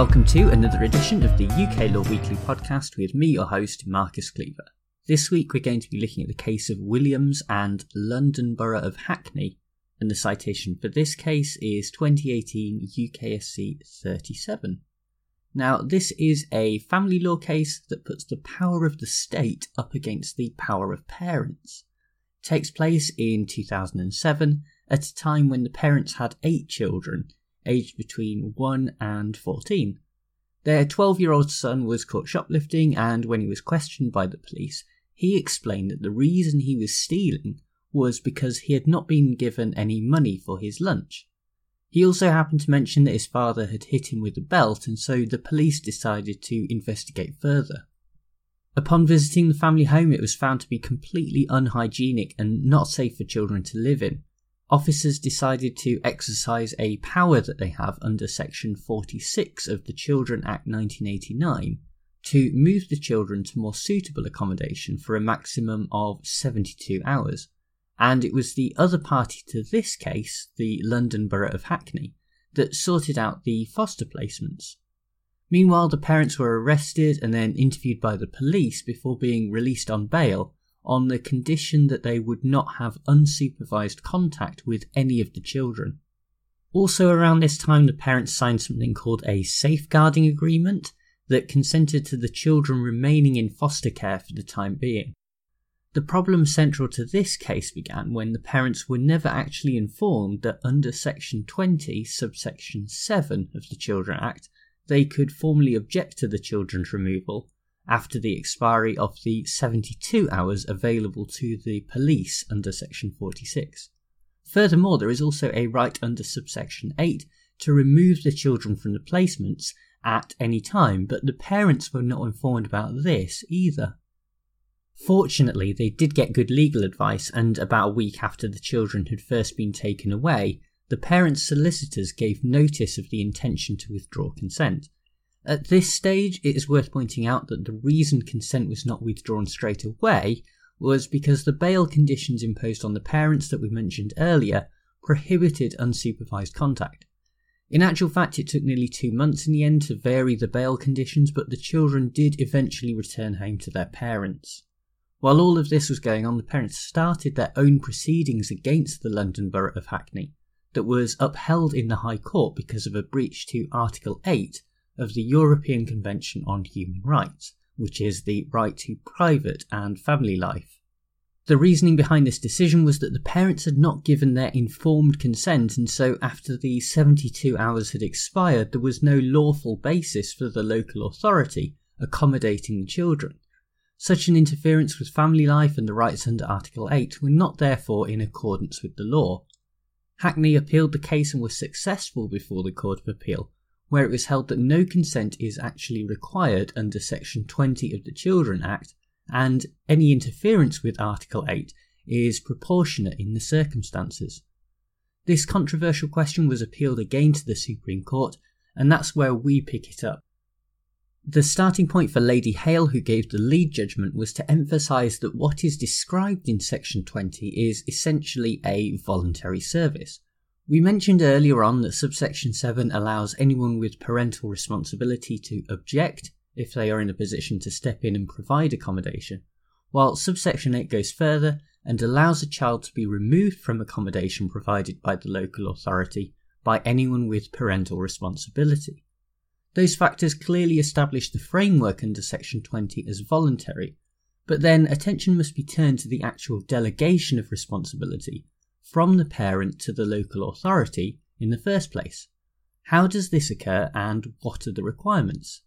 welcome to another edition of the UK Law Weekly podcast with me, your host, Marcus Cleaver. This week we're going to be looking at the case of Williams and London Borough of Hackney, and the citation for this case is 2018 UKSC 37. Now, this is a family law case that puts the power of the state up against the power of parents. It takes place in 2007, at a time when the parents had 8 children, aged between 1 and 14. Their 12-year-old son was caught shoplifting, and when he was questioned by the police, he explained that the reason he was stealing was because he had not been given any money for his lunch. He also happened to mention that his father had hit him with a belt, and so the police decided to investigate further. Upon visiting the family home, it was found to be completely unhygienic and not safe for children to live in. Officers decided to exercise a power that they have under Section 46 of the Children Act 1989 to move the children to more suitable accommodation for a maximum of 72 hours. And it was the other party to this case, the London Borough of Hackney, that sorted out the foster placements. Meanwhile, the parents were arrested and then interviewed by the police before being released on bail, on the condition that they would not have unsupervised contact with any of the children. Also around this time, the parents signed something called a safeguarding agreement that consented to the children remaining in foster care for the time being. The problem central to this case began when the parents were never actually informed that under Section 20, subsection 7 of the Children Act, they could formally object to the children's removal after the expiry of the 72 hours available to the police under Section 46. Furthermore, there is also a right under subsection 8 to remove the children from the placements at any time, but the parents were not informed about this either. Fortunately, they did get good legal advice, and about a week after the children had first been taken away, the parents' solicitors gave notice of the intention to withdraw consent. At this stage, it is worth pointing out that the reason consent was not withdrawn straight away was because the bail conditions imposed on the parents that we mentioned earlier prohibited unsupervised contact. In actual fact, it took nearly 2 months in the end to vary the bail conditions, but the children did eventually return home to their parents. While all of this was going on, the parents started their own proceedings against the London Borough of Hackney, that was upheld in the High Court because of a breach to Article 8 of the European Convention on Human Rights, which is the right to private and family life. The reasoning behind this decision was that the parents had not given their informed consent, and so after the 72 hours had expired, there was no lawful basis for the local authority accommodating the children. Such an interference with family life and the rights under Article 8 were not therefore in accordance with the law. Hackney appealed the case and was successful before the Court of Appeal, where it was held that no consent is actually required under Section 20 of the Children Act, and any interference with Article 8 is proportionate in the circumstances. This controversial question was appealed again to the Supreme Court, and that's where we pick it up. The starting point for Lady Hale, who gave the lead judgment, was to emphasise that what is described in Section 20 is essentially a voluntary service. We mentioned earlier on that subsection 7 allows anyone with parental responsibility to object if they are in a position to step in and provide accommodation, while subsection 8 goes further and allows a child to be removed from accommodation provided by the local authority by anyone with parental responsibility. Those factors clearly establish the framework under Section 20 as voluntary, but then attention must be turned to the actual delegation of responsibility from the parent to the local authority in the first place. How does this occur, and what are the requirements?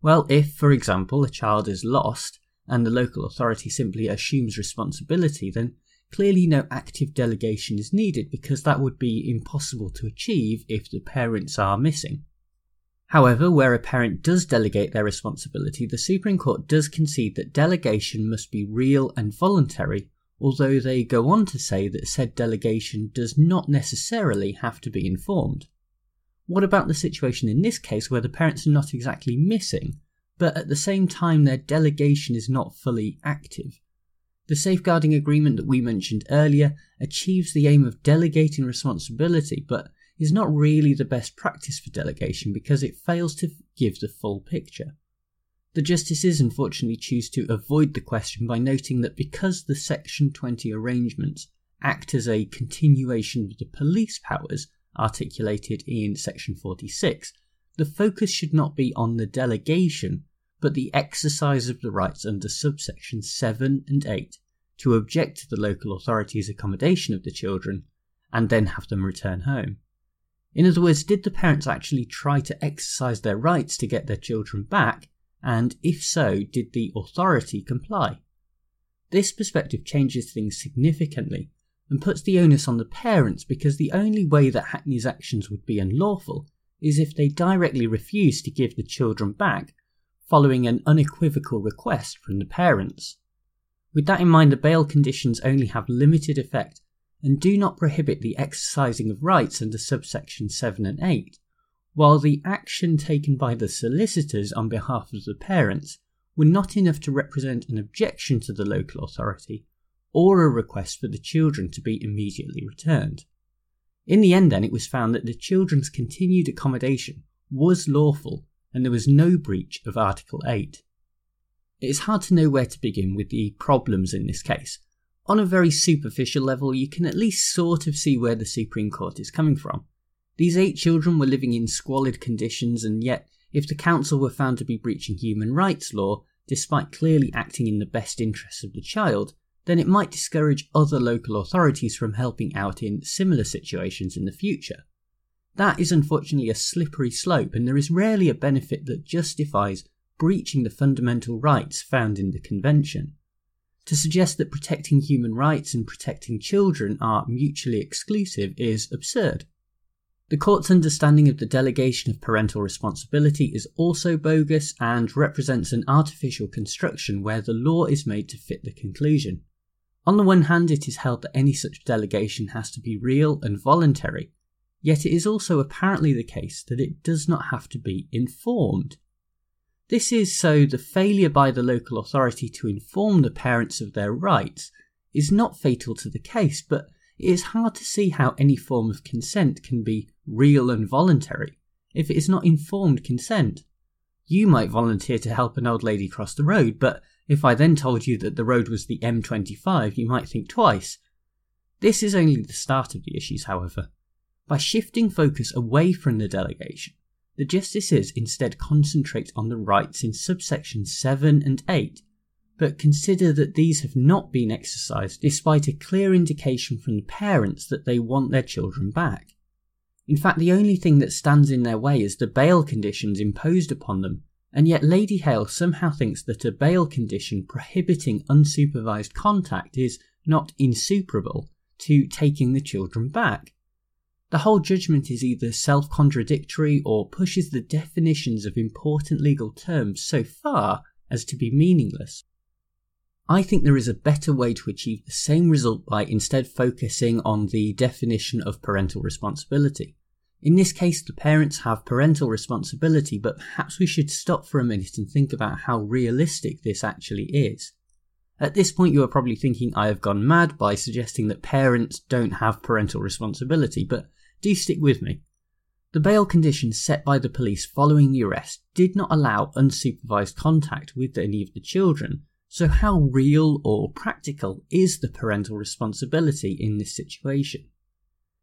Well, if, for example, a child is lost and the local authority simply assumes responsibility, then clearly no active delegation is needed, because that would be impossible to achieve if the parents are missing. However, where a parent does delegate their responsibility, the Supreme Court does concede that delegation must be real and voluntary, although they go on to say that said delegation does not necessarily have to be informed. What about the situation in this case where the parents are not exactly missing, but at the same time their delegation is not fully active? The safeguarding agreement that we mentioned earlier achieves the aim of delegating responsibility, but is not really the best practice for delegation because it fails to give the full picture. The justices unfortunately choose to avoid the question by noting that because the Section 20 arrangements act as a continuation of the police powers articulated in Section 46, the focus should not be on the delegation, but the exercise of the rights under subsection 7 and 8 to object to the local authority's accommodation of the children and then have them return home. In other words, did the parents actually try to exercise their rights to get their children back, and if so, did the authority comply? This perspective changes things significantly and puts the onus on the parents, because the only way that Hackney's actions would be unlawful is if they directly refuse to give the children back following an unequivocal request from the parents. With that in mind, the bail conditions only have limited effect and do not prohibit the exercising of rights under subsection 7 and 8, while the action taken by the solicitors on behalf of the parents were not enough to represent an objection to the local authority or a request for the children to be immediately returned. In the end then, it was found that the children's continued accommodation was lawful and there was no breach of Article 8. It's hard to know where to begin with the problems in this case. On a very superficial level, you can at least sort of see where the Supreme Court is coming from. These 8 children were living in squalid conditions, and yet, if the council were found to be breaching human rights law, despite clearly acting in the best interests of the child, then it might discourage other local authorities from helping out in similar situations in the future. That is unfortunately a slippery slope, and there is rarely a benefit that justifies breaching the fundamental rights found in the Convention. To suggest that protecting human rights and protecting children are mutually exclusive is absurd. The court's understanding of the delegation of parental responsibility is also bogus and represents an artificial construction where the law is made to fit the conclusion. On the one hand, it is held that any such delegation has to be real and voluntary, yet it is also apparently the case that it does not have to be informed. This is so the failure by the local authority to inform the parents of their rights is not fatal to the case, but it is hard to see how any form of consent can be real and voluntary if it is not informed consent. You might volunteer to help an old lady cross the road, but if I then told you that the road was the M25, you might think twice. This is only the start of the issues, however. By shifting focus away from the delegation, the justices instead concentrate on the rights in subsection 7 and 8, but consider that these have not been exercised despite a clear indication from the parents that they want their children back. In fact, the only thing that stands in their way is the bail conditions imposed upon them, and yet Lady Hale somehow thinks that a bail condition prohibiting unsupervised contact is not insuperable to taking the children back. The whole judgment is either self-contradictory or pushes the definitions of important legal terms so far as to be meaningless. I think there is a better way to achieve the same result by instead focusing on the definition of parental responsibility. In this case, the parents have parental responsibility, but perhaps we should stop for a minute and think about how realistic this actually is. At this point, you are probably thinking I have gone mad by suggesting that parents don't have parental responsibility, but do stick with me. The bail conditions set by the police following the arrest did not allow unsupervised contact with any of the children, so how real or practical is the parental responsibility in this situation?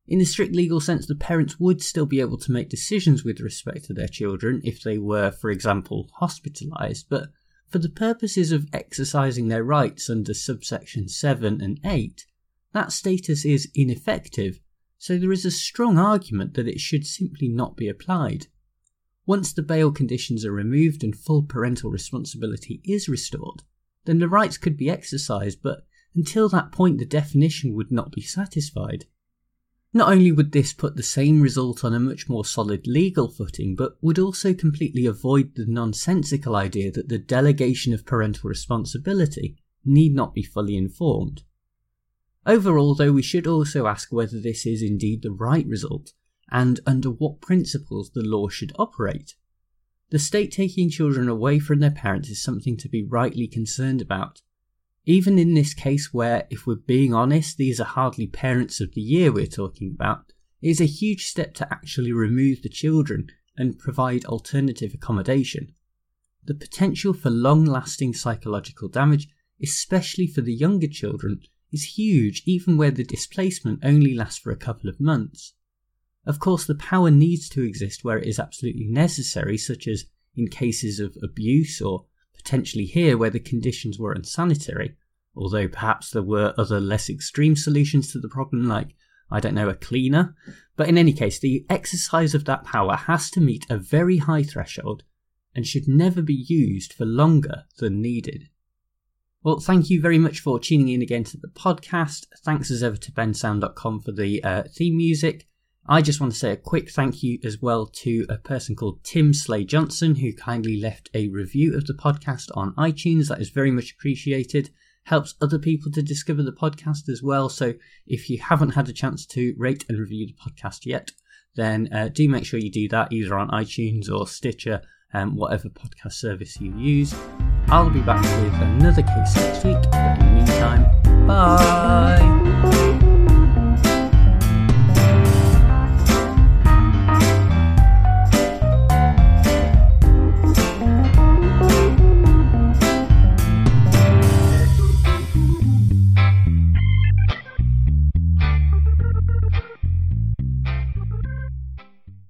In the strict legal sense, the parents would still be able to make decisions with respect to their children if they were, for example, hospitalised, but for the purposes of exercising their rights under subsection 7 and 8, that status is ineffective, so there is a strong argument that it should simply not be applied. Once the bail conditions are removed and full parental responsibility is restored, then the rights could be exercised, but until that point the definition would not be satisfied. Not only would this put the same result on a much more solid legal footing, but would also completely avoid the nonsensical idea that the delegation of parental responsibility need not be fully informed. Overall, though, we should also ask whether this is indeed the right result, and under what principles the law should operate. The state taking children away from their parents is something to be rightly concerned about. Even in this case where, if we're being honest, these are hardly parents of the year we're talking about, It is a huge step to actually remove the children and provide alternative accommodation. The potential for long-lasting psychological damage, especially for the younger children, is huge, even where the displacement only lasts for a couple of months. Of course, the power needs to exist where it is absolutely necessary, such as in cases of abuse or potentially here where the conditions were unsanitary, although perhaps there were other less extreme solutions to the problem like, I don't know, a cleaner. But in any case, the exercise of that power has to meet a very high threshold and should never be used for longer than needed. Well, thank you very much for tuning in again to the podcast. Thanks as ever to bensound.com for the theme music. I just want to say a quick thank you as well to a person called Tim Slade Johnson, who kindly left a review of the podcast on iTunes. That is very much appreciated. Helps other people to discover the podcast as well. So if you haven't had a chance to rate and review the podcast yet, then do make sure you do that either on iTunes or Stitcher, whatever podcast service you use. I'll be back with another case next week. But in the meantime, bye!